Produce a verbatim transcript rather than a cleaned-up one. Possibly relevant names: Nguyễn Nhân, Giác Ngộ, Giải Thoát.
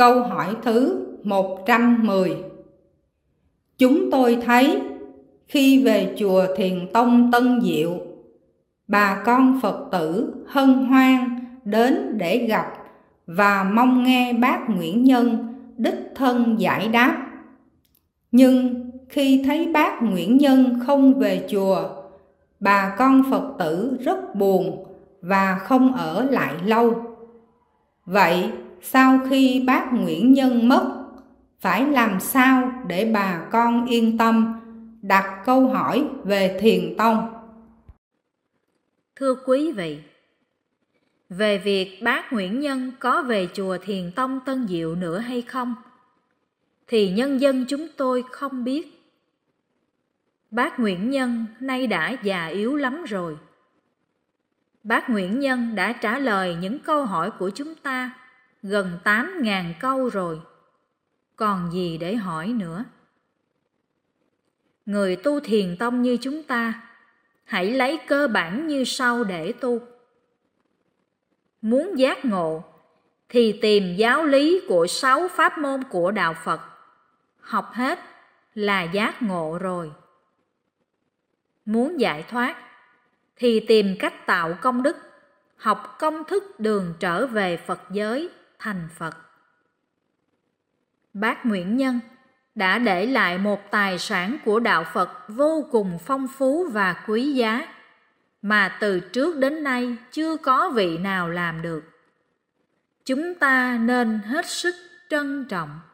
Câu hỏi thứ một trăm mười. Chúng tôi thấy khi về chùa Thiền Tông Tân Diệu, bà con Phật tử hân hoan đến để gặp và mong nghe bác Nguyễn Nhân đích thân giải đáp. Nhưng khi thấy bác Nguyễn Nhân không về chùa, bà con Phật tử rất buồn và không ở lại lâu. Vậy sau khi bác Nguyễn Nhân mất, phải làm sao để bà con yên tâm đặt câu hỏi về Thiền Tông? Thưa quý vị, về việc bác Nguyễn Nhân có về chùa Thiền Tông Tân Diệu nữa hay không, thì nhân dân chúng tôi không biết. Bác Nguyễn Nhân nay đã già yếu lắm rồi. Bác Nguyễn Nhân đã trả lời những câu hỏi của chúng ta gần tám nghìn câu rồi, còn gì để hỏi nữa. Người tu Thiền Tông như chúng ta, hãy lấy cơ bản như sau để tu. Muốn giác ngộ thì tìm giáo lý của sáu pháp môn của Đạo Phật, học hết là giác ngộ rồi. Muốn giải thoát thì tìm cách tạo công đức, học công thức đường trở về Phật giới, thành Phật. Bác Nguyễn Nhân đã để lại một tài sản của Đạo Phật vô cùng phong phú và quý giá, mà từ trước đến nay chưa có vị nào làm được. Chúng ta nên hết sức trân trọng.